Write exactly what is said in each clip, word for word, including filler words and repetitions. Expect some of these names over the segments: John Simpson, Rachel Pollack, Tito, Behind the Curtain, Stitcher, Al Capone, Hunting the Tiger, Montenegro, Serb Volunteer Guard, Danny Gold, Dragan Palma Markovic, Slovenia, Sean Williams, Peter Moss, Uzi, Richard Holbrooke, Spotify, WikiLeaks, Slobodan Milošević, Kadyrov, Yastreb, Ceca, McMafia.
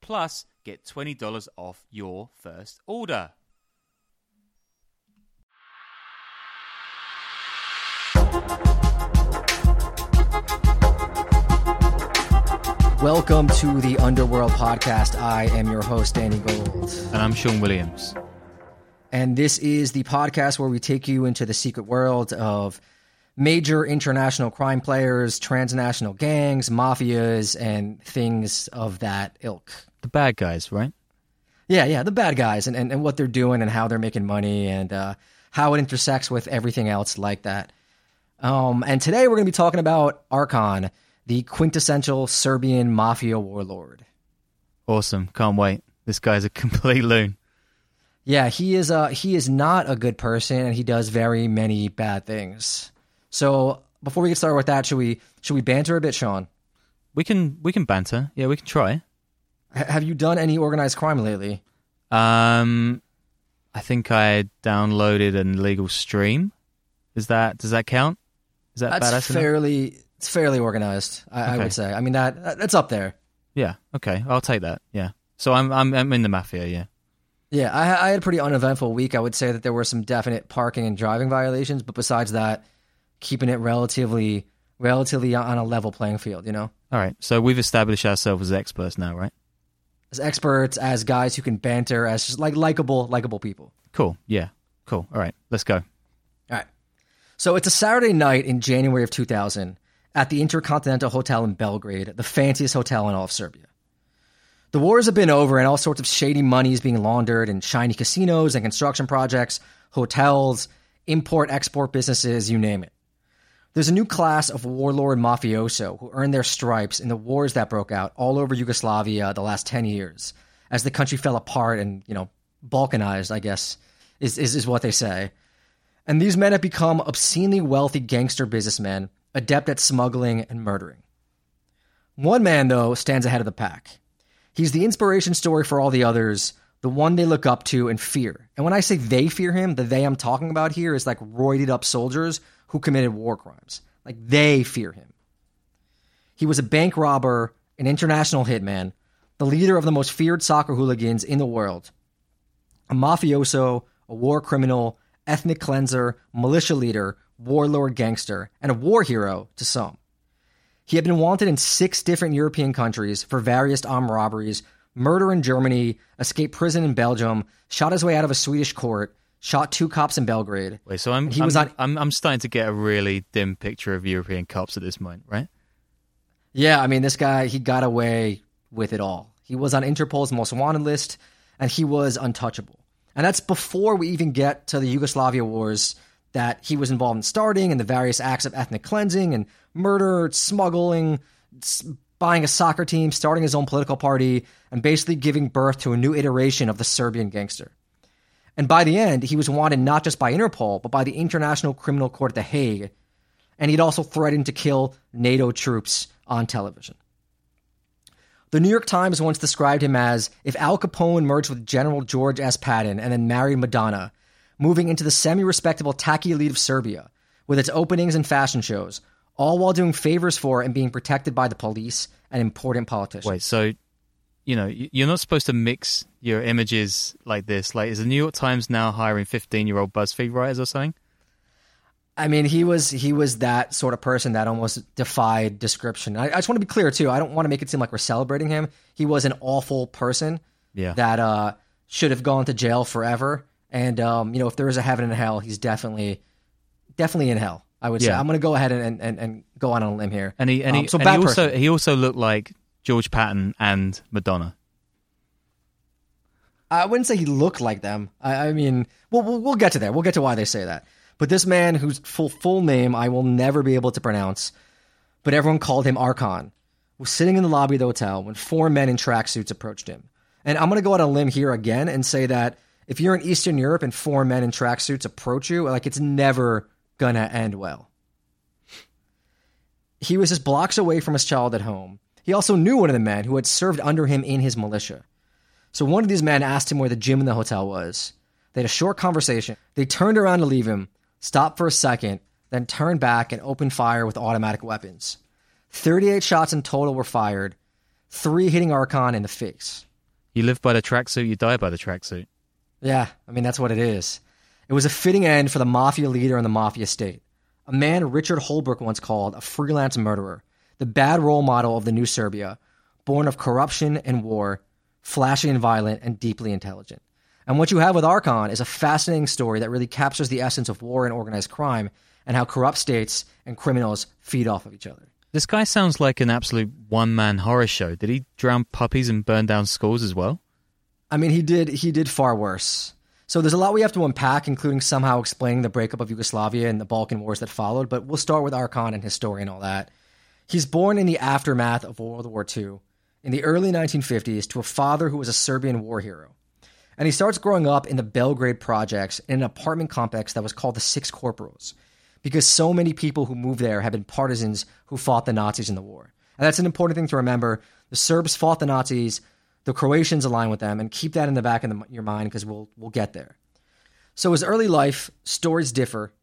plus get twenty dollars off your first order. Welcome to the Underworld Podcast. I am your host, Danny Gold. And I'm Sean Williams. And this is the podcast where we take you into the secret world of major international crime players, transnational gangs, mafias, and things of that ilk. The bad guys, right? Yeah, yeah, the bad guys and, and, and what they're doing and how they're making money and uh, how it intersects with everything else like that. Um, and today we're going to be talking about Arkan, the quintessential Serbian mafia warlord. Awesome. Can't wait. This guy's a complete loon. Yeah, he is uh, he is not a good person, and he does very many bad things. So before we get started with that, should we should we banter a bit, Sean? We can we can banter. Yeah, we can try. H- have you done any organized crime lately? Um, I think I downloaded an illegal stream. Is that does that count? Is that That's badass enough? fairly... It's fairly organized, I, okay. I would say. I mean, that that's up there. Yeah. Okay. I'll take that. Yeah. So I'm I'm I'm in the mafia. Yeah. Yeah. I, I had a pretty uneventful week. I would say that there were some definite parking and driving violations, but besides that, keeping it relatively relatively on a level playing field. You know. All right. So we've established ourselves as experts now, right? As experts, as guys who can banter, as just like likable, likable people. Cool. Yeah. Cool. All right. Let's go. All right. So it's a Saturday night in January of two thousand. At the Intercontinental Hotel in Belgrade, the fanciest hotel in all of Serbia. The wars have been over and all sorts of shady money is being laundered in shiny casinos and construction projects, hotels, import-export businesses, you name it. There's a new class of warlord mafioso who earned their stripes in the wars that broke out all over Yugoslavia the last ten years as the country fell apart and, you know, Balkanized, I guess, is, is, is what they say. And these men have become obscenely wealthy gangster businessmen adept at smuggling and murdering. One man, though, stands ahead of the pack. He's the inspiration story for all the others, the one they look up to and fear. And when I say they fear him, the they I'm talking about here is like roided up soldiers who committed war crimes. Like, they fear him. He was a bank robber, an international hitman, the leader of the most feared soccer hooligans in the world, a mafioso, a war criminal, ethnic cleanser, militia leader, warlord gangster, and a war hero to some. He had been wanted in six different European countries for various armed robberies, murder in Germany, escaped prison in Belgium, shot his way out of a Swedish court, shot two cops in Belgrade. Wait, so I'm he I'm, was on, I'm I'm starting to get a really dim picture of European cops at this point, right? Yeah, I mean, this guy, he got away with it all. He was on Interpol's most wanted list, and he was untouchable. And that's before we even get to the Yugoslavia wars that he was involved in starting and the various acts of ethnic cleansing and murder, smuggling, buying a soccer team, starting his own political party, and basically giving birth to a new iteration of the Serbian gangster. And by the end, he was wanted not just by Interpol, but by the International Criminal Court at The Hague, and he'd also threatened to kill NATO troops on television. The New York Times once described him as, if Al Capone merged with General George S. Patton and then married Madonna, moving into the semi-respectable tacky elite of Serbia, with its openings and fashion shows, all while doing favors for and being protected by the police and important politicians. Wait, so, you know, you're not supposed to mix your images like this. Like, is the New York Times now hiring fifteen-year-old BuzzFeed writers or something? I mean, he was he was that sort of person that almost defied description. I, I just want to be clear, too. I don't want to make it seem like we're celebrating him. He was an awful person yeah. that... uh should have gone to jail forever. And, um, you know, if there is a heaven and hell, he's definitely definitely in hell, I would yeah. say. I'm going to go ahead and, and, and go on a limb here. And he, and he, um, so and he also person. he also looked like George Patton and Madonna. I wouldn't say he looked like them. I, I mean, we'll, we'll we'll get to that. We'll get to why they say that. But this man whose full full name I will never be able to pronounce, but everyone called him Arkan, was sitting in the lobby of the hotel when four men in tracksuits approached him. And I'm going to go out on a limb here again and say that if you're in Eastern Europe and four men in tracksuits approach you, like, it's never going to end well. He was just blocks away from his childhood home. He also knew one of the men who had served under him in his militia. So one of these men asked him where the gym in the hotel was. They had a short conversation. They turned around to leave him, stopped for a second, then turned back and opened fire with automatic weapons. thirty-eight shots in total were fired, three hitting Arkan in the face. You live by the tracksuit, you die by the tracksuit. Yeah, I mean, that's what it is. It was a fitting end for the mafia leader in the mafia state, a man Richard Holbrooke once called a freelance murderer, the bad role model of the new Serbia, born of corruption and war, flashy and violent, and deeply intelligent. And what you have with Arkan is a fascinating story that really captures the essence of war and organized crime and how corrupt states and criminals feed off of each other. This guy sounds like an absolute one-man horror show. Did he drown puppies and burn down schools as well? I mean, he did. He did far worse. So there's a lot we have to unpack, including somehow explaining the breakup of Yugoslavia and the Balkan Wars that followed, but we'll start with Arkan and his story and all that. He's born in the aftermath of World War Two in the early nineteen fifties to a father who was a Serbian war hero. And he starts growing up in the Belgrade projects in an apartment complex that was called the Six Corporals, because so many people who moved there had been partisans who fought the Nazis in the war. And that's an important thing to remember. The Serbs fought the Nazis, the Croatians aligned with them, and keep that in the back of the, your mind, because we'll we'll get there. So his early life, stories differ.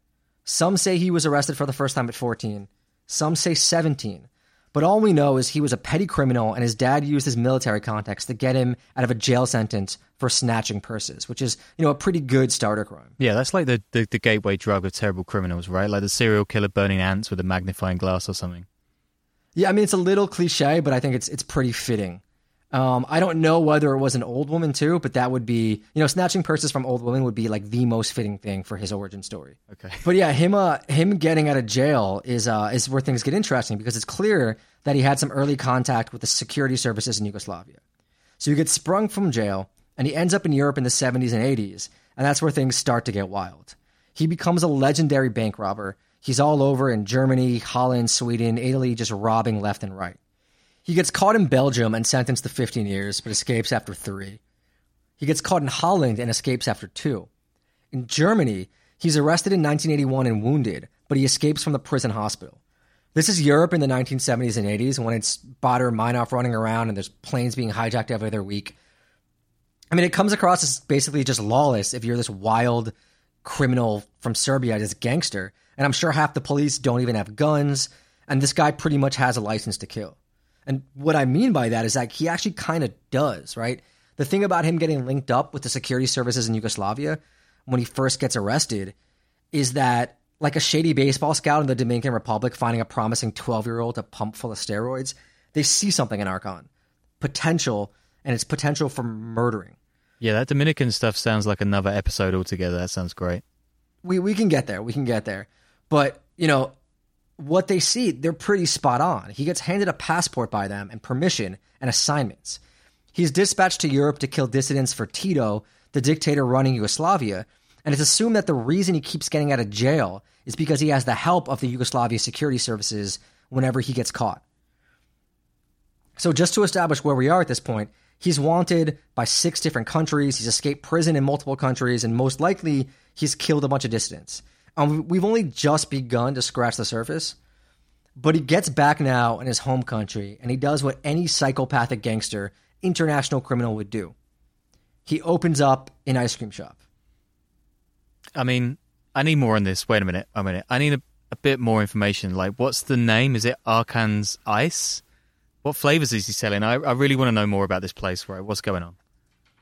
Some say he was arrested for the first time at fourteen. Some say seventeen. But all we know is he was a petty criminal, and his dad used his military contacts to get him out of a jail sentence for snatching purses, which is, you know, a pretty good starter crime. Yeah, that's like the, the, the gateway drug of terrible criminals, right? Like the serial killer burning ants with a magnifying glass or something. Yeah, I mean, it's a little cliche, but I think it's it's pretty fitting. Um, I don't know whether it was an old woman too, but that would be, you know, snatching purses from old women would be like the most fitting thing for his origin story. Okay. But yeah, him uh, him getting out of jail is uh, is where things get interesting, because it's clear that he had some early contact with the security services in Yugoslavia. So he gets sprung from jail and he ends up in Europe in the seventies and eighties. And that's where things start to get wild. He becomes a legendary bank robber. He's all over in Germany, Holland, Sweden, Italy, just robbing left and right. He gets caught in Belgium and sentenced to fifteen years, but escapes after three. He gets caught in Holland and escapes after two. In Germany, he's arrested in nineteen eighty-one and wounded, but he escapes from the prison hospital. This is Europe in the nineteen seventies and eighties, when it's Baader-Meinhof running around and there's planes being hijacked every other week. I mean, it comes across as basically just lawless if you're this wild criminal from Serbia, this gangster. And I'm sure half the police don't even have guns, and this guy pretty much has a license to kill. And what I mean by that is that he actually kind of does, right? The thing about him getting linked up with the security services in Yugoslavia when he first gets arrested is that, like a shady baseball scout in the Dominican Republic finding a promising twelve-year-old to pump full of steroids, they see something in Arkan. Potential, and it's potential for murdering. Yeah, that Dominican stuff sounds like another episode altogether. That sounds great. We we can get there. We can get there. But, you know, what they see, they're pretty spot on. He gets handed a passport by them and permission and assignments. He's dispatched to Europe to kill dissidents for Tito, the dictator running Yugoslavia, and it's assumed that the reason he keeps getting out of jail is because he has the help of the Yugoslavia security services whenever he gets caught. So just to establish where we are at this point, he's wanted by six different countries, he's escaped prison in multiple countries, and most likely he's killed a bunch of dissidents. Um, we've only just begun to scratch the surface, but he gets back now in his home country, and he does what any psychopathic gangster, international criminal would do. He opens up an ice cream shop. I mean, I need more on this. Wait a minute. Wait a minute. I need a, a bit more information. Like, what's the name? Is it Arkan's Ice? What flavors is he selling? I, I really want to know more about this place, right? What's going on?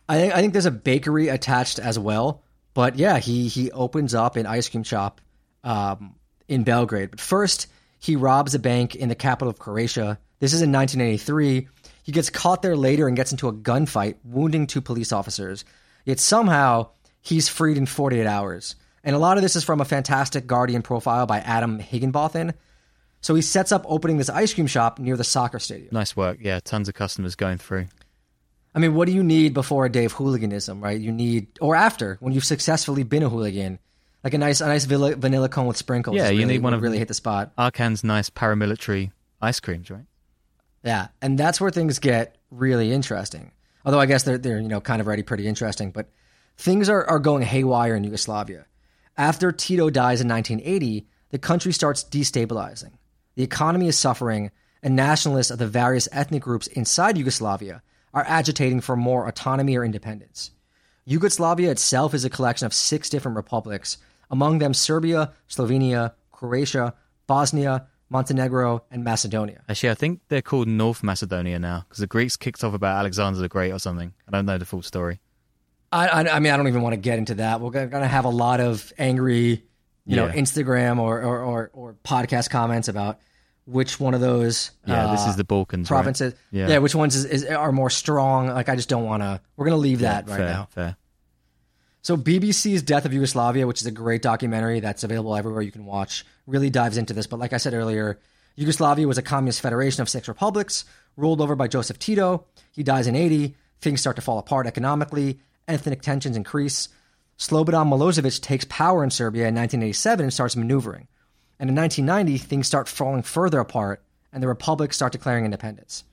I think, I think there's a bakery attached as well. But yeah, he he opens up an ice cream shop um, in Belgrade. But first, he robs a bank in the capital of Croatia. This is in nineteen eighty-three. He gets caught there later and gets into a gunfight, wounding two police officers. Yet somehow he's freed in forty-eight hours. And a lot of this is from a fantastic Guardian profile by Adam Higginbotham. So he sets up opening this ice cream shop near the soccer stadium. Nice work. Yeah, tons of customers going through. I mean, what do you need before a day of hooliganism, right? You need, or after, when you've successfully been a hooligan, like a nice a nice vanilla cone with sprinkles. Yeah, you really, need one of really hit the spot. Arkan's nice paramilitary ice creams, right? Yeah, and that's where things get really interesting. Although I guess they're they're you know kind of already pretty interesting, but things are, are going haywire in Yugoslavia. After Tito dies in nineteen eighty, the country starts destabilizing. The economy is suffering, and nationalists of the various ethnic groups inside Yugoslavia are agitating for more autonomy or independence. Yugoslavia itself is a collection of six different republics, among them Serbia, Slovenia, Croatia, Bosnia, Montenegro, and Macedonia. Actually, I think they're called North Macedonia now, because the Greeks kicked off about Alexander the Great or something. I don't know the full story. I, I, I mean, I don't even want to get into that. We're going to have a lot of angry, you yeah. know, Instagram or, or, or, or podcast comments about which one of those yeah, uh, this is the Balkans provinces. Right? Yeah. yeah, which ones is, is, are more strong? Like, I just don't want to. We're going to leave yeah, that right fair, now. Fair. So B B C's Death of Yugoslavia, which is a great documentary that's available everywhere you can watch, really dives into this. But like I said earlier, Yugoslavia was a communist federation of six republics ruled over by Joseph Tito. He dies in eighty. Things start to fall apart economically. Ethnic tensions increase. Slobodan Milošević takes power in Serbia in nineteen eighty-seven and starts maneuvering. And in nineteen ninety, things start falling further apart, and the republics start declaring independence.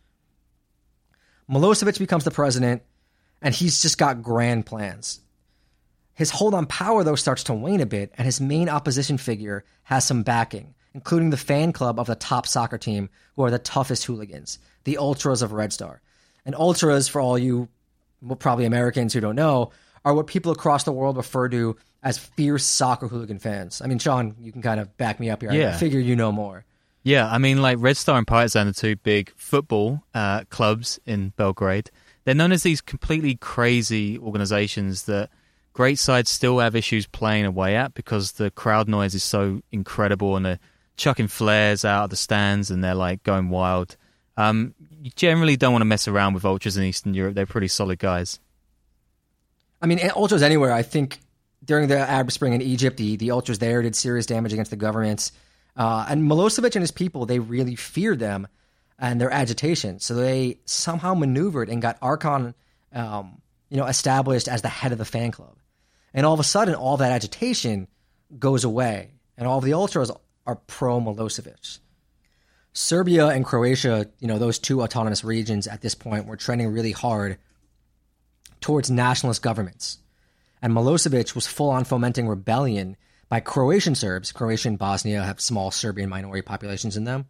Milošević becomes the president, and he's just got grand plans. His hold on power, though, starts to wane a bit, and his main opposition figure has some backing, including the fan club of the top soccer team, who are the toughest hooligans, the Ultras of Red Star. And Ultras, for all you well, probably Americans who don't know, are what people across the world refer to as fierce soccer hooligan fans. I mean, Sean, you can kind of back me up here. Yeah. I figure you know more. Yeah, I mean, like Red Star and Partizan are two big football uh, clubs in Belgrade. They're known as these completely crazy organizations that great sides still have issues playing away at because the crowd noise is so incredible and they're chucking flares out of the stands and they're like going wild. Um, you generally don't want to mess around with Ultras in Eastern Europe. They're pretty solid guys. I mean, Ultras anywhere, I think. During the Arab Spring in Egypt, the, the Ultras there did serious damage against the governments. Uh, and Milošević and his people, they really feared them and their agitation. So they somehow maneuvered and got Arkan um, you know, established as the head of the fan club. And all of a sudden, all that agitation goes away. And all of the Ultras are pro-Milošević. Serbia and Croatia, you know, those two autonomous regions at this point were trending really hard towards nationalist governments. And Milošević was full-on fomenting rebellion by Croatian Serbs. Croatia and Bosnia have small Serbian minority populations in them,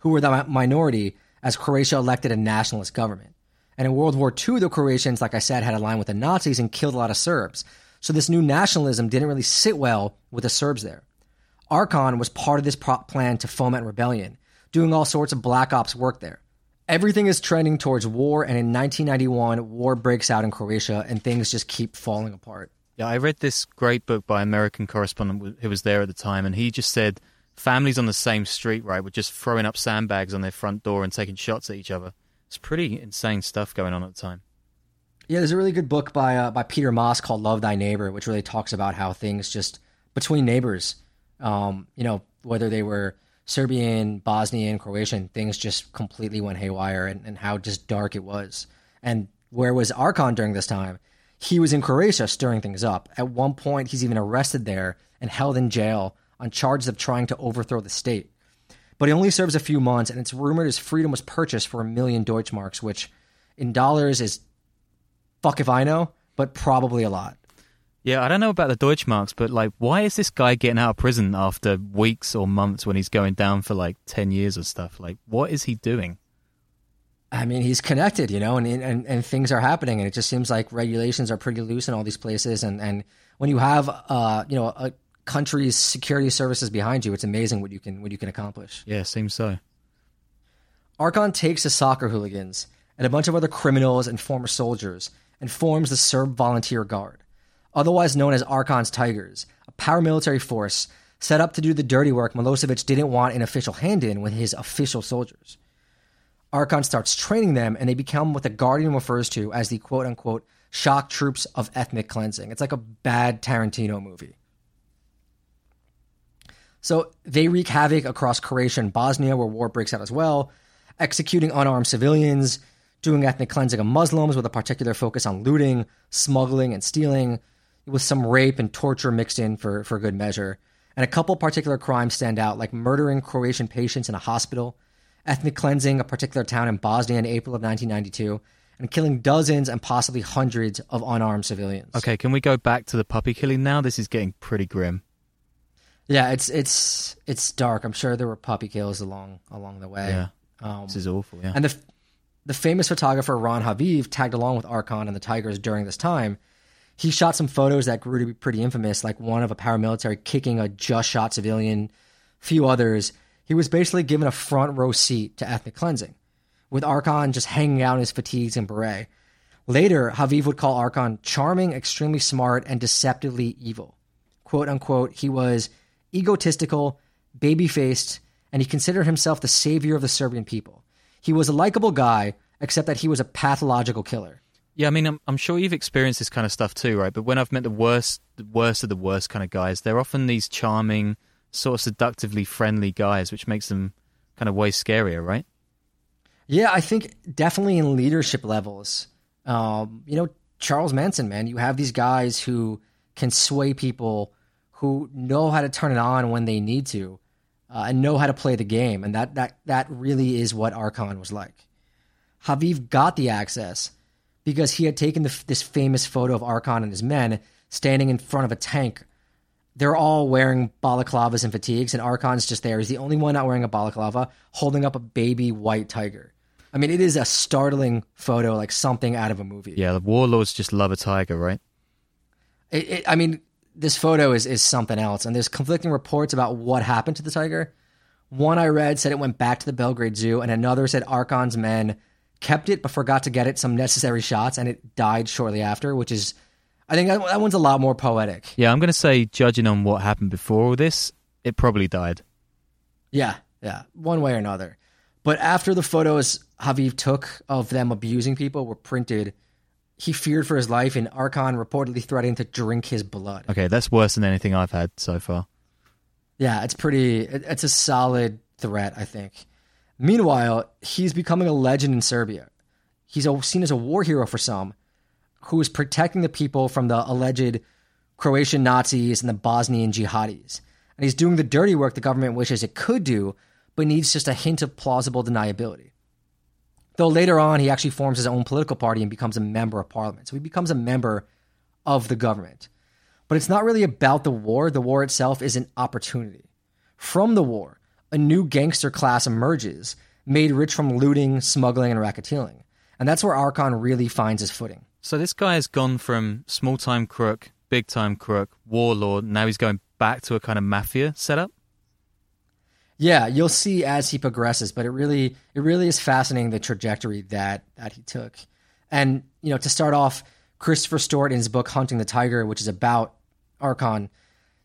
who were the minority as Croatia elected a nationalist government. And in World War Two, the Croatians, like I said, had aligned with the Nazis and killed a lot of Serbs. So this new nationalism didn't really sit well with the Serbs there. Arkan was part of this plan to foment rebellion, doing all sorts of black ops work there. Everything is trending towards war, and in nineteen ninety-one, war breaks out in Croatia, and things just keep falling apart. Yeah, I read this great book by an American correspondent who was there at the time, and he just said families on the same street, right, were just throwing up sandbags on their front door and taking shots at each other. It's pretty insane stuff going on at the time. Yeah, there's a really good book by uh, by Peter Moss called Love Thy Neighbor, which really talks about how things just between neighbors, um, you know, whether they were Serbian, Bosnian, Croatian, things just completely went haywire and, and how just dark it was. And where was Arkan during this time? He was in Croatia stirring things up. At one point, he's even arrested there and held in jail on charges of trying to overthrow the state. But he only serves a few months, and it's rumored his freedom was purchased for a million Deutschmarks, which in dollars is, fuck if I know, but probably a lot. Yeah, I don't know about the Deutschmarks, but like, why is this guy getting out of prison after weeks or months when he's going down for like ten years or stuff? Like, what is he doing? I mean, he's connected, you know, and and, and things are happening, and it just seems like regulations are pretty loose in all these places. And, and when you have, uh, you know, a country's security services behind you, it's amazing what you can what you can accomplish. Yeah, seems so. Arkan takes the soccer hooligans and a bunch of other criminals and former soldiers and forms the Serb Volunteer Guard, otherwise known as Arkan's Tigers, a paramilitary force set up to do the dirty work Milošević didn't want an official hand-in with his official soldiers. Arkan starts training them, and they become what the Guardian refers to as the quote-unquote shock troops of ethnic cleansing. It's like a bad Tarantino movie. So they wreak havoc across Croatia and Bosnia, where war breaks out as well, executing unarmed civilians, doing ethnic cleansing of Muslims with a particular focus on looting, smuggling, and stealing, with some rape and torture mixed in for, for good measure. And a couple particular crimes stand out, like murdering Croatian patients in a hospital, ethnic cleansing a particular town in Bosnia in April of nineteen ninety-two, and killing dozens and possibly hundreds of unarmed civilians. Okay, can we go back to the puppy killing now? This is getting pretty grim. Yeah, it's it's it's dark. I'm sure there were puppy kills along along the way. Yeah, um, this is awful, yeah. And the the famous photographer Ron Haviv tagged along with Arkan and the Tigers during this time. He shot some photos that grew to be pretty infamous, like one of a paramilitary kicking a just-shot civilian, few others. He was basically given a front-row seat to ethnic cleansing, with Arkan just hanging out in his fatigues and beret. Later, Haviv would call Arkan charming, extremely smart, and deceptively evil. Quote, unquote, he was egotistical, baby-faced, and he considered himself the savior of the Serbian people. He was a likable guy, except that he was a pathological killer. Yeah, I mean, I'm, I'm sure you've experienced this kind of stuff too, right? But when I've met the worst, the worst of the worst kind of guys, they're often these charming, sort of seductively friendly guys, which makes them kind of way scarier, right? Yeah, I think definitely in leadership levels, um, you know, Charles Manson, man, you have these guys who can sway people, who know how to turn it on when they need to, uh, and know how to play the game. And that that that really is what Arkan was like. Haviv got the access because he had taken the, this famous photo of Arkan and his men standing in front of a tank. They're all wearing balaclavas and fatigues, and Arkan's just there. He's the only one not wearing a balaclava, holding up a baby white tiger. I mean, it is a startling photo, like something out of a movie. Yeah, the warlords just love a tiger, right? It, it, I mean, this photo is, is something else, and there's conflicting reports about what happened to the tiger. One I read said it went back to the Belgrade Zoo, and another said Arkan's men kept it but forgot to get it some necessary shots, and it died shortly after, which is, I think that one's a lot more poetic. Yeah, I'm going to say, judging on what happened before all this, it probably died. Yeah, yeah, one way or another. But after the photos Haviv took of them abusing people were printed, he feared for his life, and Arkan reportedly threatened to drink his blood. Okay, that's worse than anything I've had so far. Yeah, it's pretty, it's a solid threat, I think. Meanwhile, he's becoming a legend in Serbia. He's seen as a war hero for some, who is protecting the people from the alleged Croatian Nazis and the Bosnian jihadis. And he's doing the dirty work the government wishes it could do, but needs just a hint of plausible deniability. Though later on, he actually forms his own political party and becomes a member of parliament. So he becomes a member of the government. But it's not really about the war. The war itself is an opportunity. From the war, a new gangster class emerges, made rich from looting, smuggling, and racketeering. And that's where Arkan really finds his footing. So this guy has gone from small-time crook, big-time crook, warlord, and now he's going back to a kind of mafia setup? Yeah, you'll see as he progresses, but it really it really is fascinating, the trajectory that, that he took. And, you know, to start off, Christopher Stewart in his book Hunting the Tiger, which is about Arkan,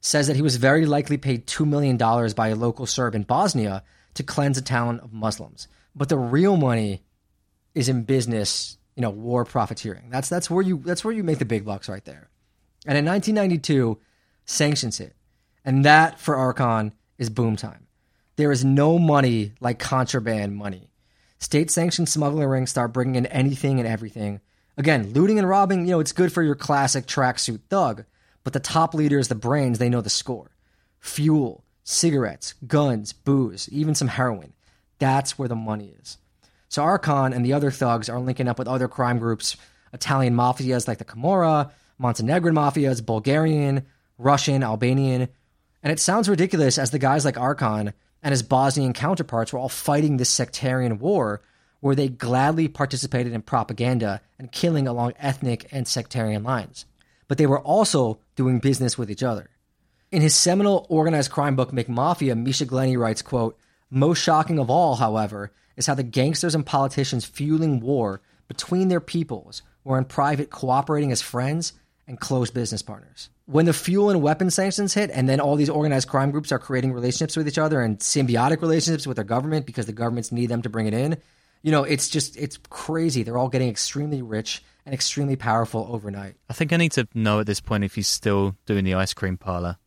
says that he was very likely paid two million dollars by a local Serb in Bosnia to cleanse a town of Muslims. But the real money is in business, you know, war profiteering. That's that's where you that's where you make the big bucks right there. And in nineteen ninety-two, sanctions hit. And that, for Arkan, is boom time. There is no money like contraband money. State-sanctioned smuggling rings start bringing in anything and everything. Again, looting and robbing, you know, it's good for your classic tracksuit thug, but the top leaders, the brains, they know the score. Fuel, cigarettes, guns, booze, even some heroin. That's where the money is. So Arkan and the other thugs are linking up with other crime groups, Italian mafias like the Camorra, Montenegrin mafias, Bulgarian, Russian, Albanian. And it sounds ridiculous, as the guys like Arkan and his Bosnian counterparts were all fighting this sectarian war where they gladly participated in propaganda and killing along ethnic and sectarian lines. But they were also doing business with each other. In his seminal organized crime book, McMafia, Misha Glenny writes, quote, most shocking of all, however, is how the gangsters and politicians fueling war between their peoples were in private cooperating as friends and close business partners. When the fuel and weapon sanctions hit, and then all these organized crime groups are creating relationships with each other and symbiotic relationships with their government because the governments need them to bring it in, you know, it's just, it's crazy. They're all getting extremely rich and extremely powerful overnight. I think I need to know at this point if he's still doing the ice cream parlor.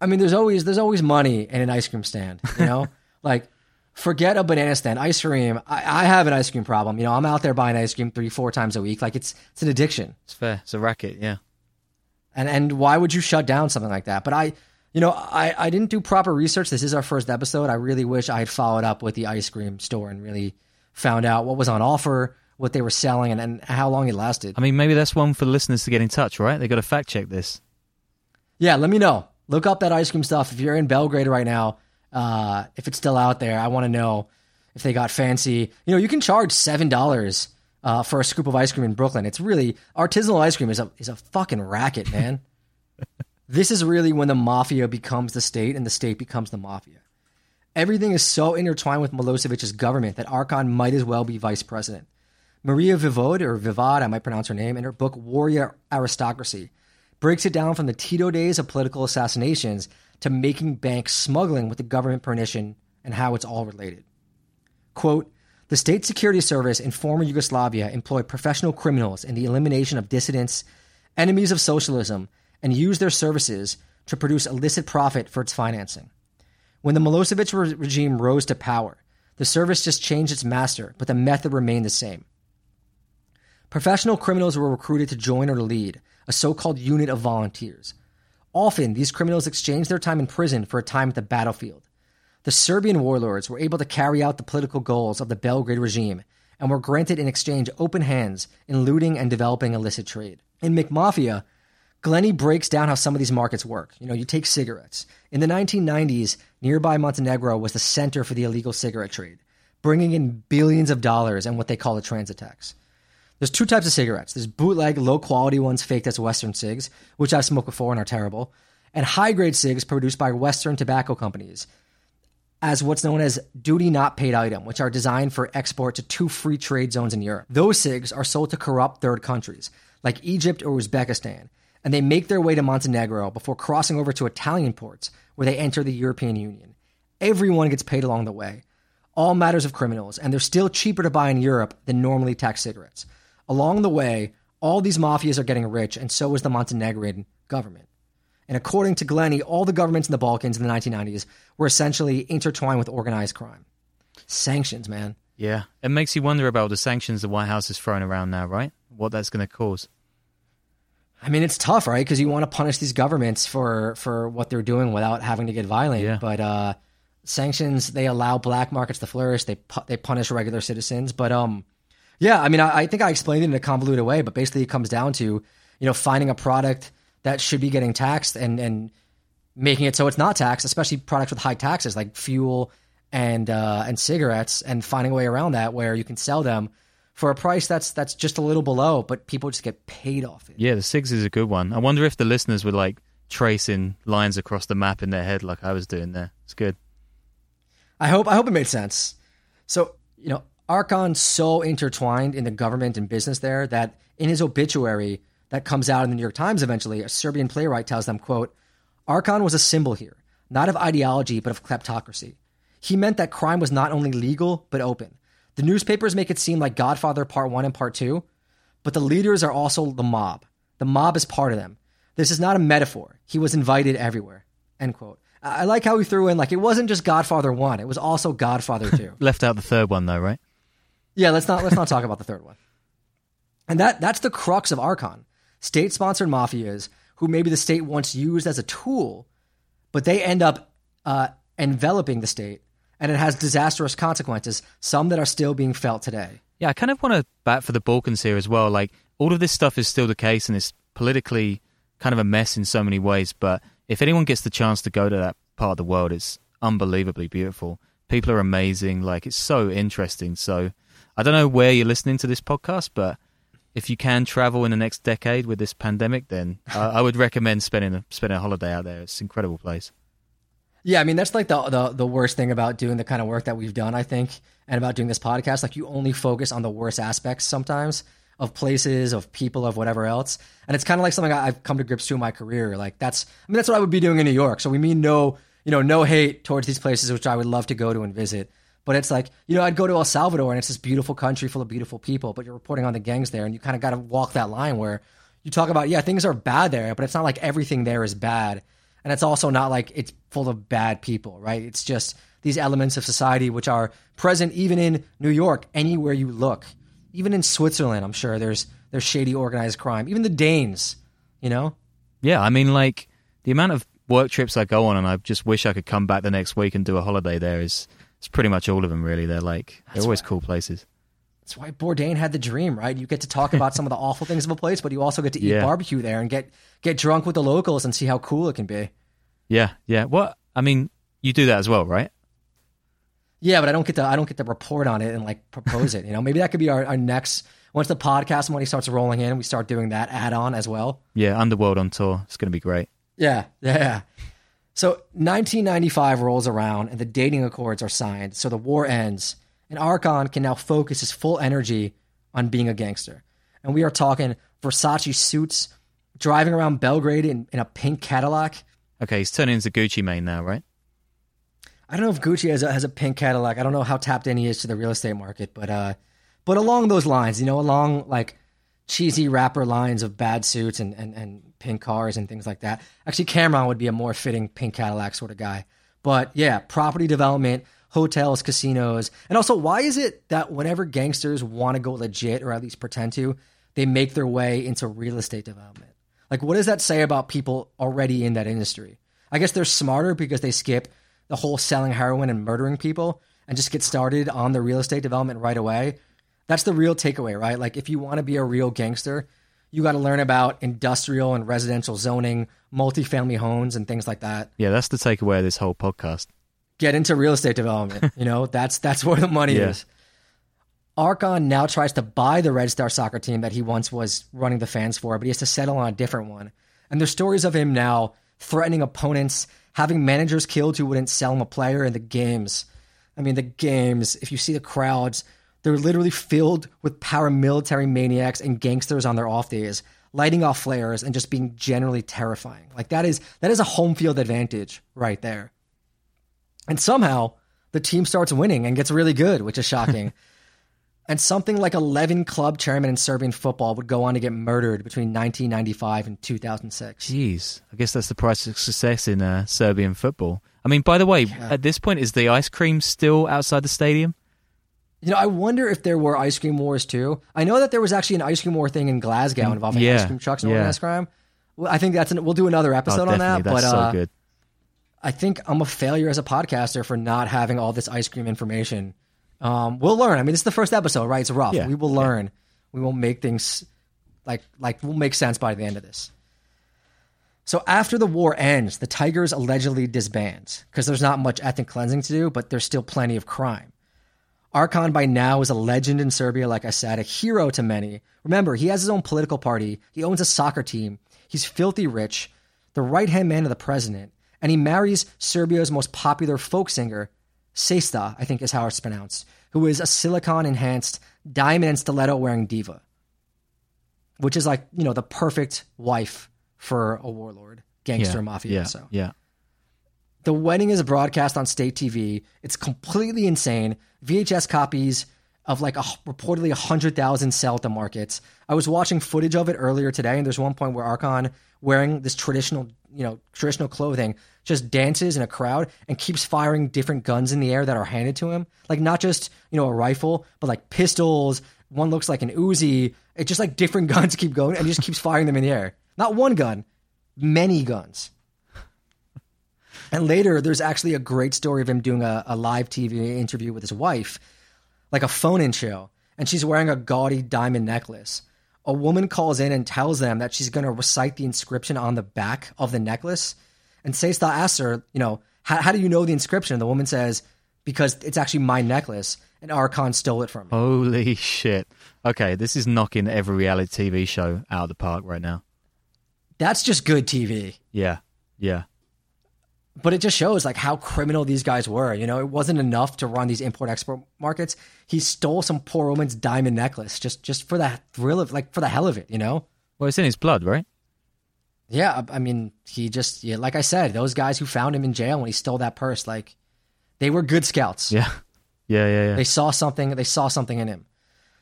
I mean, there's always there's always money in an ice cream stand, you know? Like, forget a banana stand, ice cream. I, I have an ice cream problem. You know, I'm out there buying ice cream three, four times a week. Like, it's it's an addiction. It's fair. It's a racket, yeah. And and why would you shut down something like that? But I, you know, I, I didn't do proper research. This is our first episode. I really wish I had followed up with the ice cream store and really found out what was on offer, what they were selling, and, and how long it lasted. I mean, maybe that's one for listeners to get in touch, right? They got to fact check this. Yeah, let me know. Look up that ice cream stuff. If you're in Belgrade right now, uh, if it's still out there, I want to know if they got fancy. You know, you can charge seven dollars uh, for a scoop of ice cream in Brooklyn. It's really, artisanal ice cream is a is a fucking racket, man. This is really when the mafia becomes the state and the state becomes the mafia. Everything is so intertwined with Milosevic's government that Arkan might as well be vice president. Maria Vivod, or Vivad, I might pronounce her name, in her book Warrior Aristocracy, breaks it down from the Tito days of political assassinations to making bank smuggling with the government permission and how it's all related. Quote, the State Security Service in former Yugoslavia employed professional criminals in the elimination of dissidents, enemies of socialism, and used their services to produce illicit profit for its financing. When the Milosevic re- regime rose to power, the service just changed its master, but the method remained the same. Professional criminals were recruited to join or to lead a so-called unit of volunteers. Often, these criminals exchanged their time in prison for a time at the battlefield. The Serbian warlords were able to carry out the political goals of the Belgrade regime and were granted in exchange open hands in looting and developing illicit trade. In McMafia, Glenny breaks down how some of these markets work. You know, you take cigarettes. In the nineteen nineties, nearby Montenegro was the center for the illegal cigarette trade, bringing in billions of dollars and what they call a transit tax. There's two types of cigarettes. There's bootleg, low-quality ones faked as Western cigs, which I've smoked before and are terrible, and high-grade cigs produced by Western tobacco companies as what's known as duty-not-paid item, which are designed for export to two free trade zones in Europe. Those cigs are sold to corrupt third countries, like Egypt or Uzbekistan, and they make their way to Montenegro before crossing over to Italian ports where they enter the European Union. Everyone gets paid along the way. All matters of criminals, and they're still cheaper to buy in Europe than normally taxed cigarettes. Along the way, all these mafias are getting rich, and so is the Montenegrin government. And according to Glenny, all the governments in the Balkans in the nineteen nineties were essentially intertwined with organized crime. Sanctions, man. Yeah, it makes you wonder about the sanctions the White House is throwing around now, right? What that's going to cause. I mean, it's tough, right? Because you want to punish these governments for, for what they're doing without having to get violent. Yeah. But uh, sanctions, they allow black markets to flourish. They pu- they punish regular citizens. But um, yeah, I mean, I, I think I explained it in a convoluted way, but basically it comes down to, you know, finding a product that should be getting taxed and, and making it so it's not taxed, especially products with high taxes like fuel and uh, and cigarettes, and finding a way around that where you can sell them for a price that's that's just a little below, but people just get paid off it. Yeah, the cigs is a good one. I wonder if the listeners were like tracing lines across the map in their head like I was doing there. It's good. I hope I hope it made sense. So, you know, Arkan's so intertwined in the government and business there that in his obituary that comes out in the New York Times eventually, a Serbian playwright tells them, quote, Arkan was a symbol here, not of ideology, but of kleptocracy. He meant that crime was not only legal, but open. The newspapers make it seem like Godfather Part one and Part two, but the leaders are also the mob. The mob is part of them. This is not a metaphor. He was invited everywhere, end quote. I like how he threw in, like, it wasn't just Godfather one. It was also Godfather two. Left out the third one, though, right? Yeah, let's not let's not talk about the third one. And that that's the crux of Arkan. State-sponsored mafias who maybe the state once used as a tool, but they end up uh, enveloping the state. And it has disastrous consequences, some that are still being felt today. Yeah, I kind of want to bat for the Balkans here as well. Like, all of this stuff is still the case, and it's politically kind of a mess in so many ways. But if anyone gets the chance to go to that part of the world, it's unbelievably beautiful. People are amazing. Like, it's so interesting. So I don't know where you're listening to this podcast, but if you can travel in the next decade with this pandemic, then I, I would recommend spending a, spending a holiday out there. It's an incredible place. Yeah, I mean, that's like the, the the worst thing about doing the kind of work that we've done, I think, and about doing this podcast. Like, you only focus on the worst aspects sometimes of places, of people, of whatever else. And it's kind of like something I, I've come to grips to in my career. Like, that's, I mean, that's what I would be doing in New York. So we mean no, you know, no hate towards these places, which I would love to go to and visit. But it's like, you know, I'd go to El Salvador and it's this beautiful country full of beautiful people, but you're reporting on the gangs there and you kind of got to walk that line where you talk about, yeah, things are bad there, but it's not like everything there is bad. And it's also not like it's full of bad people, right? It's just these elements of society which are present even in New York, anywhere you look. Even in Switzerland, I'm sure there's there's shady organized crime. Even the Danes, you know? Yeah, I mean, like, the amount of work trips I go on and I just wish I could come back the next week and do a holiday there is... It's pretty much all of them, really. They're like, they're that's always why, cool places. That's why Bourdain had the dream, right? You get to talk about some of the awful things of a place, but you also get to eat yeah. barbecue there and get, get drunk with the locals and see how cool it can be. Yeah, yeah. Well, I mean, you do that as well, right? Yeah, but I don't get to I don't get to report on it and like propose it. You know, maybe that could be our, our next. Once the podcast money starts rolling in, we start doing that add on as well. Yeah, Underworld on tour. It's going to be great. Yeah, yeah, yeah. So nineteen ninety-five rolls around and the dating accords are signed, so the war ends, and Arkan can now focus his full energy on being a gangster. And we are talking Versace suits, driving around Belgrade in, in a pink Cadillac. Okay, he's turning into Gucci Mane now, right? I don't know if Gucci has a, has a pink Cadillac. I don't know how tapped in he is to the real estate market, but uh, but along those lines, you know, along like cheesy rapper lines of bad suits and, and, and pink cars and things like that. Actually, Cameron would be a more fitting pink Cadillac sort of guy. But yeah, property development, hotels, casinos. And also, why is it that whenever gangsters want to go legit, or at least pretend to, they make their way into real estate development? Like, what does that say about people already in that industry? I guess they're smarter because they skip the whole selling heroin and murdering people and just get started on the real estate development right away. That's the real takeaway, right? Like, if you want to be a real gangster, you got to learn about industrial and residential zoning, multifamily homes, and things like that. Yeah, that's the takeaway of this whole podcast. Get into real estate development. You know, that's that's where the money yeah. is. Arkan now tries to buy the Red Star soccer team that he once was running the fans for, but he has to settle on a different one. And there's stories of him now threatening opponents, having managers killed who wouldn't sell him a player, and the games. I mean, the games, if you see the crowds... They're literally filled with paramilitary maniacs and gangsters on their off days, lighting off flares and just being generally terrifying. Like that is that is a home field advantage right there. And somehow the team starts winning and gets really good, which is shocking. And something like eleven club chairmen in Serbian football would go on to get murdered between nineteen ninety-five and two thousand six. Jeez, I guess that's the price of success in uh, Serbian football. I mean, by the way, yeah. at this point, is the ice cream still outside the stadium? You know, I wonder if there were ice cream wars too. I know that there was actually an ice cream war thing in Glasgow involving yeah, ice cream trucks and yeah. organized crime. Well, I think that's an, we'll do another episode oh, on that. That's but so uh, good. I think I'm a failure as a podcaster for not having all this ice cream information. Um, we'll learn. I mean, it's the first episode, right? It's rough. Yeah, we will learn. Yeah. We will make things like like will make sense by the end of this. So after the war ends, the Tigers allegedly disband because there's not much ethnic cleansing to do, but there's still plenty of crime. Arkan by now is a legend in Serbia, like I said, a hero to many. Remember, he has his own political party. He owns a soccer team. He's filthy rich, the right-hand man of the president, and he marries Serbia's most popular folk singer, Ceca, I think is how it's pronounced, who is a silicon-enhanced, diamond and stiletto-wearing diva, which is like, you know, the perfect wife for a warlord, gangster, yeah, mafia. Yeah, so. yeah. The wedding is broadcast on state T V. It's completely insane. V H S copies of like a, reportedly one hundred thousand sell to markets. I was watching footage of it earlier today, and there's one point where Arkan, wearing this traditional, you know, traditional clothing, just dances in a crowd and keeps firing different guns in the air that are handed to him. Like not just, you know, a rifle, but like pistols. One looks like an Uzi. It's just like different guns keep going, and he just keeps firing them in the air. Not one gun, many guns. And later, there's actually a great story of him doing a, a live T V interview with his wife, like a phone-in show, and she's wearing a gaudy diamond necklace. A woman calls in and tells them that she's going to recite the inscription on the back of the necklace, and Ceca asks her, you know, how, how do you know the inscription? The woman says, because it's actually my necklace, and Arkan stole it from me. Holy shit. Okay, this is knocking every reality T V show out of the park right now. That's just good T V. Yeah, yeah. But it just shows like how criminal these guys were. You know, it wasn't enough to run these import-export markets. He stole some poor woman's diamond necklace just, just for the thrill of, like, for the hell of it. You know. Well, it's in his blood, right? Yeah, I mean, he just yeah, like I said, those guys who found him in jail when he stole that purse, like, they were good scouts. Yeah, Yeah, yeah, yeah. They saw something. They saw something in him.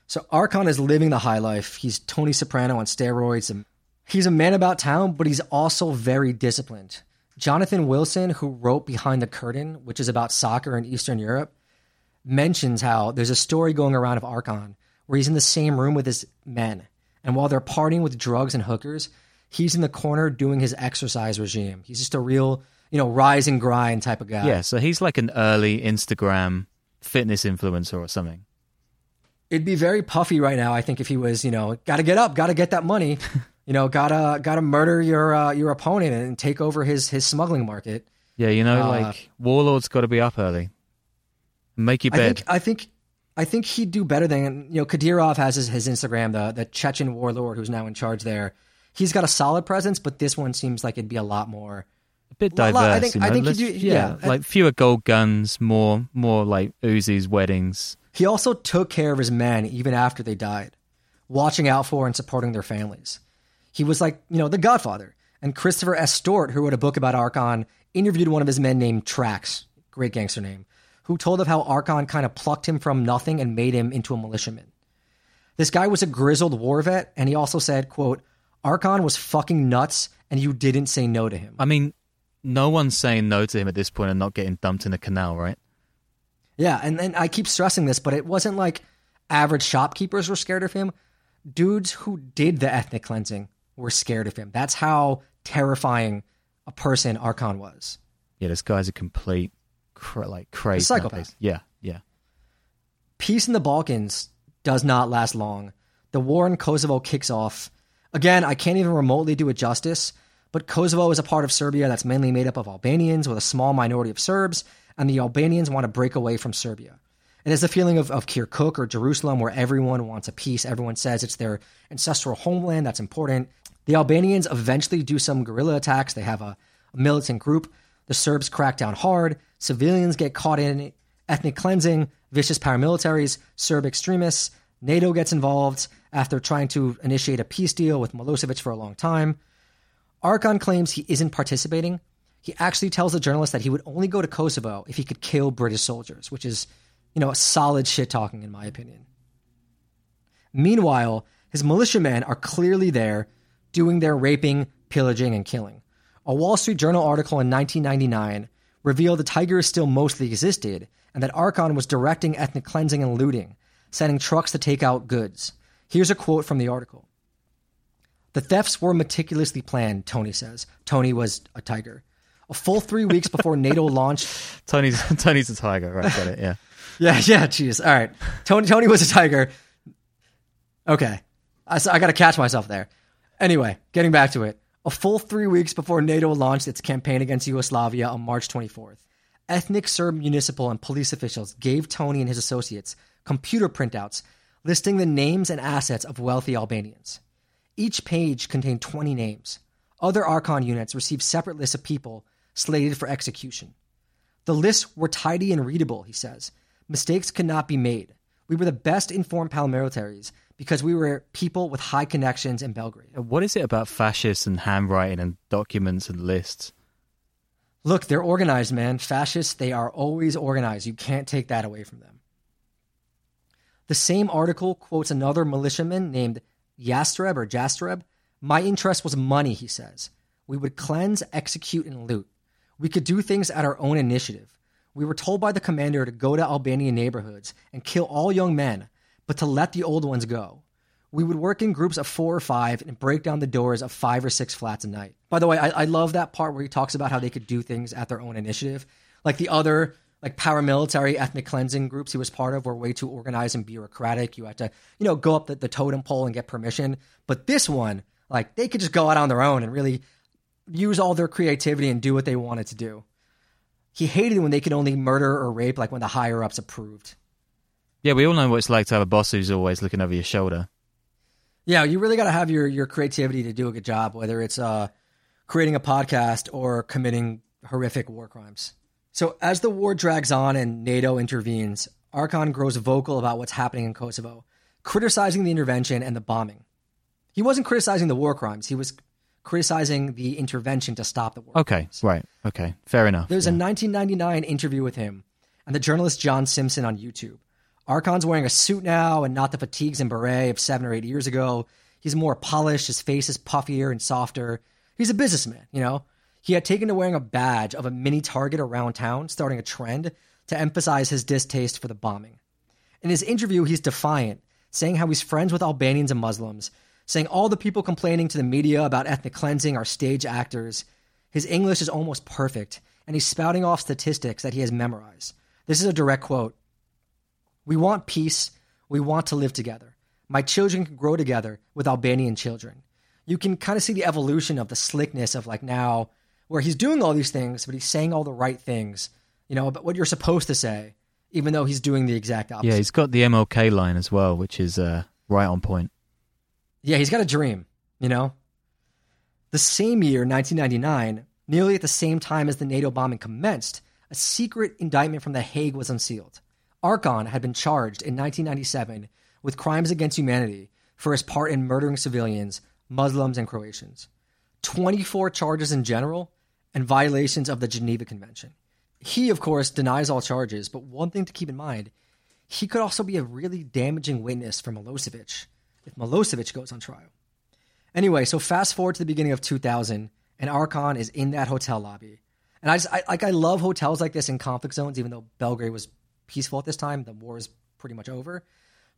So Arkan is living the high life. He's Tony Soprano on steroids. And he's a man about town, but he's also very disciplined. Jonathan Wilson, who wrote Behind the Curtain, which is about soccer in Eastern Europe, mentions how there's a story going around of Arkan where he's in the same room with his men. And while they're partying with drugs and hookers, he's in the corner doing his exercise regime. He's just a real, you know, rise and grind type of guy. Yeah, so he's like an early Instagram fitness influencer or something. It'd be very puffy right now, I think, if he was, you know, got to get up, got to get that money, you know, got to got to murder your uh, your opponent and take over his, his smuggling market. Yeah, you know, uh, like Warlord's got to be up early. Make your bed. I think... I think I think he'd do better than, you know, Kadyrov has his, his Instagram, the, the Chechen warlord who's now in charge there. He's got a solid presence, but this one seems like it'd be a lot more. A bit diverse. Lot, I think, you know? I think he'd do, yeah, yeah. Like fewer gold guns, more, more like Uzis, weddings. He also took care of his men even after they died, watching out for and supporting their families. He was like, you know, the godfather. And Christopher S. Stewart, who wrote a book about Arkan, interviewed one of his men named Trax, great gangster name, who told of how Arkan kind of plucked him from nothing and made him into a militiaman. This guy was a grizzled war vet, and he also said, quote, Arkan was fucking nuts, and you didn't say no to him. I mean, no one's saying no to him at this point and not getting dumped in a canal, right? Yeah, and, and I keep stressing this, but it wasn't like average shopkeepers were scared of him. Dudes who did the ethnic cleansing were scared of him. That's how terrifying a person Arkan was. Yeah, this guy's a complete... like crazy psychopath. Yeah, yeah. Peace in the Balkans does not last long. The war in Kosovo kicks off. Again, I can't even remotely do it justice, but Kosovo is a part of Serbia that's mainly made up of Albanians with a small minority of Serbs, and the Albanians want to break away from Serbia. It has the feeling of, of Kirkuk or Jerusalem where everyone wants a peace. Everyone says it's their ancestral homeland that's important. The Albanians eventually do some guerrilla attacks. They have a, a militant group. The Serbs crack down hard. Civilians get caught in ethnic cleansing, vicious paramilitaries, Serb extremists. NATO gets involved after trying to initiate a peace deal with Milošević for a long time. Arkan claims he isn't participating. He actually tells the journalist that he would only go to Kosovo if he could kill British soldiers, which is, you know, a solid shit talking in my opinion. Meanwhile, his militiamen are clearly there doing their raping, pillaging, and killing. A Wall Street Journal article in nineteen ninety-nine revealed the Tigers still mostly existed and that Arkan was directing ethnic cleansing and looting, sending trucks to take out goods. Here's a quote from the article. The thefts were meticulously planned, Tony says. Tony was a tiger. A full three weeks before NATO launched... Tony's Tony's a tiger, right? Got it, yeah. yeah, yeah, geez. All right. Tony Tony was a tiger. Okay. I, I got to catch myself there. Anyway, getting back to it. A full three weeks before NATO launched its campaign against Yugoslavia on March twenty-fourth, ethnic Serb municipal and police officials gave Tony and his associates computer printouts listing the names and assets of wealthy Albanians. Each page contained twenty names. Other Arkan units received separate lists of people slated for execution. The lists were tidy and readable, he says. Mistakes could not be made. We were the best informed paramilitaries because we were people with high connections in Belgrade. What is it about fascists and handwriting and documents and lists? Look, they're organized, man. Fascists, they are always organized. You can't take that away from them. The same article quotes another militiaman named Yastreb or Jastreb. My interest was money, he says. We would cleanse, execute, and loot. We could do things at our own initiative. We were told by the commander to go to Albanian neighborhoods and kill all young men, but to let the old ones go. We would work in groups of four or five and break down the doors of five or six flats a night. By the way, I, I love that part where he talks about how they could do things at their own initiative. Like the other like paramilitary ethnic cleansing groups he was part of were way too organized and bureaucratic. You had to, you know, go up the, the totem pole and get permission. But this one, like they could just go out on their own and really use all their creativity and do what they wanted to do. He hated when they could only murder or rape, like when the higher-ups approved. Yeah, we all know what it's like to have a boss who's always looking over your shoulder. Yeah, you really got to have your, your creativity to do a good job, whether it's uh, creating a podcast or committing horrific war crimes. So as the war drags on and NATO intervenes, Arkan grows vocal about what's happening in Kosovo, criticizing the intervention and the bombing. He wasn't criticizing the war crimes. He was... criticizing the intervention to stop the war. Okay, crimes. Right. Okay, fair enough. There's yeah. a nineteen ninety-nine interview with him and the journalist John Simpson on YouTube. Arkan's wearing a suit now and not the fatigues and beret of seven or eight years ago. He's more polished, his face is puffier and softer. He's a businessman, you know? He had taken to wearing a badge of a mini Target around town, starting a trend to emphasize his distaste for the bombing. In his interview, he's defiant, saying how he's friends with Albanians and Muslims, saying all the people complaining to the media about ethnic cleansing are stage actors. His English is almost perfect, and he's spouting off statistics that he has memorized. This is a direct quote. "We want peace. We want to live together. My children can grow together with Albanian children." You can kind of see the evolution of the slickness of like now where he's doing all these things, but he's saying all the right things, you know, about what you're supposed to say, even though he's doing the exact opposite. Yeah, he's got the M L K line as well, which is uh, right on point. Yeah, he's got a dream, you know. The same year, nineteen ninety-nine, nearly at the same time as the NATO bombing commenced, a secret indictment from The Hague was unsealed. Arkan had been charged in nineteen ninety-seven with crimes against humanity for his part in murdering civilians, Muslims, and Croatians. twenty-four charges in general and violations of the Geneva Convention. He, of course, denies all charges, but one thing to keep in mind, he could also be a really damaging witness for Milošević if Milošević goes on trial. Anyway, so fast forward to the beginning of two thousand, and Arkan is in that hotel lobby. And I just, I, like, I love hotels like this in conflict zones, even though Belgrade was peaceful at this time. The war is pretty much over.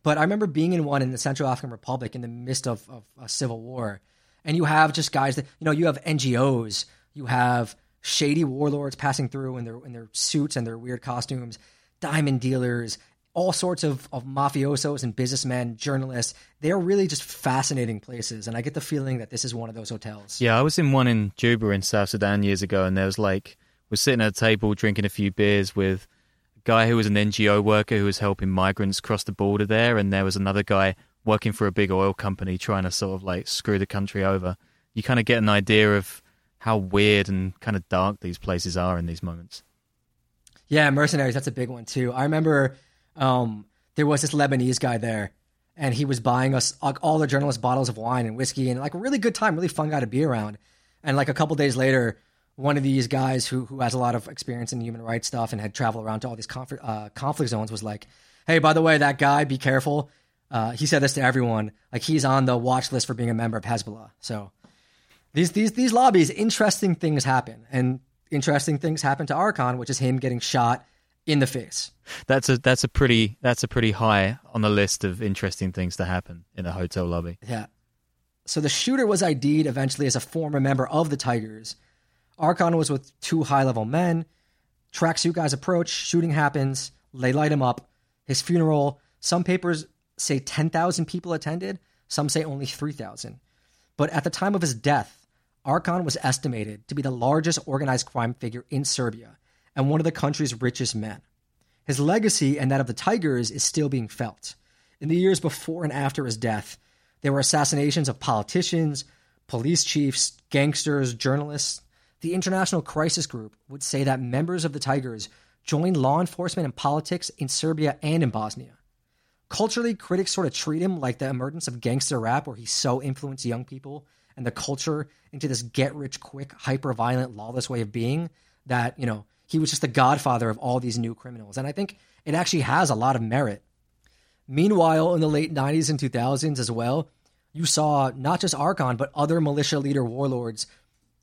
But I remember being in one in the Central African Republic in the midst of, of a civil war. And you have just guys that, you know, you have N G Os, you have shady warlords passing through in their in their suits and their weird costumes, diamond dealers, all sorts of, of mafiosos and businessmen, journalists. They're really just fascinating places. And I get the feeling that this is one of those hotels. Yeah, I was in one in Juba in South Sudan years ago. And there was like, we're sitting at a table drinking a few beers with a guy who was an N G O worker who was helping migrants cross the border there. And there was another guy working for a big oil company trying to sort of like screw the country over. You kind of get an idea of how weird and kind of dark these places are in these moments. Yeah, mercenaries, that's a big one too. I remember um, there was this Lebanese guy there and he was buying us like, all the journalists bottles of wine and whiskey and like a really good time, really fun guy to be around. And like a couple days later, one of these guys who who has a lot of experience in human rights stuff and had traveled around to all these conf- uh, conflict zones was like, "Hey, by the way, that guy, be careful. Uh, he said this to everyone. Like he's on the watch list for being a member of Hezbollah." So these these these lobbies, interesting things happen, and interesting things happen to Arkan, which is him getting shot in the face. That's a that's a pretty that's a pretty high on the list of interesting things to happen in a hotel lobby. Yeah. So the shooter was I D'd eventually as a former member of the Tigers. Arkan was with two high level men. Tracksuit guys approach. Shooting happens. They light him up. His funeral. Some papers say ten thousand people attended, some say only three thousand. But at the time of his death, Arkan was estimated to be the largest organized crime figure in Serbia and one of the country's richest men. His legacy and that of the Tigers is still being felt. In the years before and after his death, there were assassinations of politicians, police chiefs, gangsters, journalists. The International Crisis Group would say that members of the Tigers joined law enforcement and politics in Serbia and in Bosnia. Culturally, critics sort of treat him like the emergence of gangster rap, where he so influenced young people and the culture into this get-rich-quick, hyper-violent, lawless way of being that, you know, he was just the godfather of all these new criminals. And I think it actually has a lot of merit. Meanwhile, in the late nineties and two thousands as well, you saw not just Arkan, but other militia leader warlords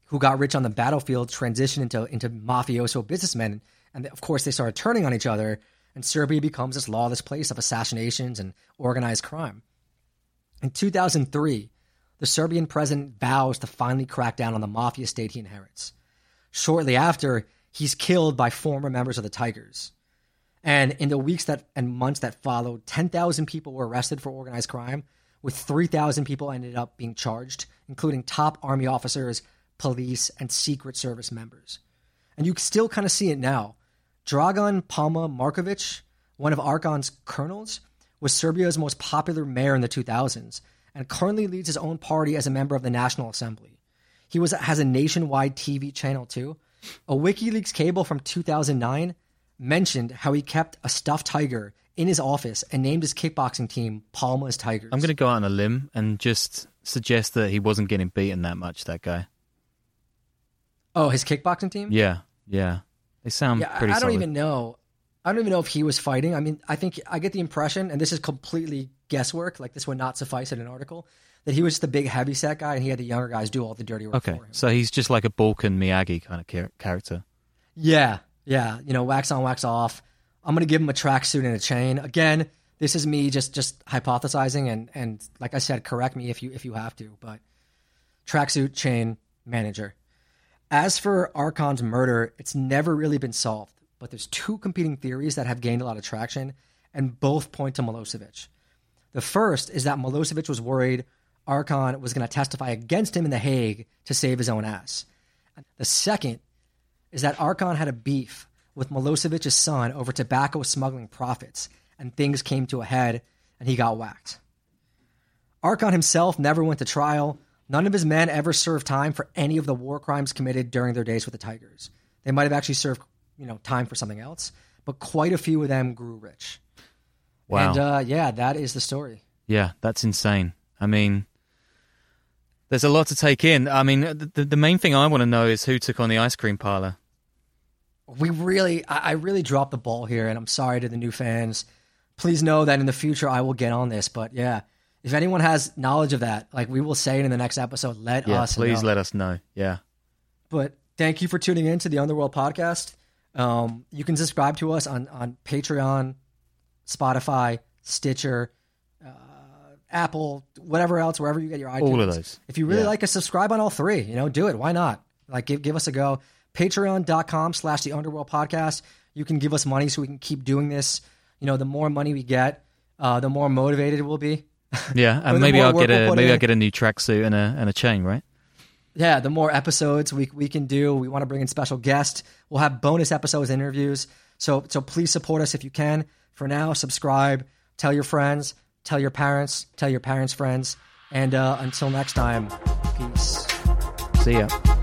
who got rich on the battlefield transition into, into mafioso businessmen. And of course, they started turning on each other. And Serbia becomes this lawless place of assassinations and organized crime. In two thousand three, the Serbian president vows to finally crack down on the mafia state he inherits. Shortly after, he's killed by former members of the Tigers. And in the weeks that and months that followed, ten thousand people were arrested for organized crime, with three thousand people ended up being charged, including top army officers, police, and Secret Service members. And you still kind of see it now. Dragan Palma Markovic, one of Arkan's colonels, was Serbia's most popular mayor in the two thousands and currently leads his own party as a member of the National Assembly. He was has a nationwide T V channel too. A WikiLeaks cable from two thousand nine mentioned how he kept a stuffed tiger in his office and named his kickboxing team Palma's Tigers. I'm going to go out on a limb and just suggest that he wasn't getting beaten that much, that guy. Oh, his kickboxing team? Yeah, yeah. They sound yeah, pretty I don't solid. even know. I don't even know if he was fighting. I mean, I think I get the impression, and this is completely guesswork, like this would not suffice in an article, that he was the big heavyset guy and he had the younger guys do all the dirty work okay. for him. So he's just like a Balkan Miyagi kind of char- character. Yeah, yeah. You know, wax on, wax off. I'm going to give him a tracksuit and a chain. Again, this is me just just hypothesizing, and, and like I said, correct me if you if you have to, but tracksuit, chain, manager. As for Arkan's murder, it's never really been solved, but there's two competing theories that have gained a lot of traction, and both point to Milošević. The first is that Milošević was worried Arkan was going to testify against him in The Hague to save his own ass. The second is that Arkan had a beef with Milosevic's son over tobacco smuggling profits, and things came to a head, and he got whacked. Arkan himself never went to trial. None of his men ever served time for any of the war crimes committed during their days with the Tigers. They might have actually served, you know, time for something else, but quite a few of them grew rich. Wow. And uh, yeah, that is the story. Yeah, that's insane. I mean, there's a lot to take in. I mean, the, the main thing I want to know is who took on the ice cream parlor. We really, I, I really dropped the ball here, and I'm sorry to the new fans. Please know that in the future I will get on this, but yeah. If anyone has knowledge of that, like we will say it in the next episode, let yeah, us please know. Please let us know, yeah. But thank you for tuning in to the Underworld Podcast. Um, you can subscribe to us on, on Patreon, Spotify, Stitcher, uh, Apple, whatever else, wherever you get your iTunes. All of those. If you really yeah. like us, subscribe on all three. You know, do it. Why not? Like, give, give us a go. Patreon.com slash the Underworld Podcast. You can give us money so we can keep doing this. You know, the more money we get, uh, the more motivated we'll be. Yeah, and maybe I'll get a maybe I'll get a new tracksuit and a and a chain, right? Yeah, the more episodes we we can do, we want to bring in special guests. We'll have bonus episodes, interviews. So so please support us if you can. For now, subscribe, tell your friends, tell your parents, tell your parents' friends, and uh, until next time, peace. See ya.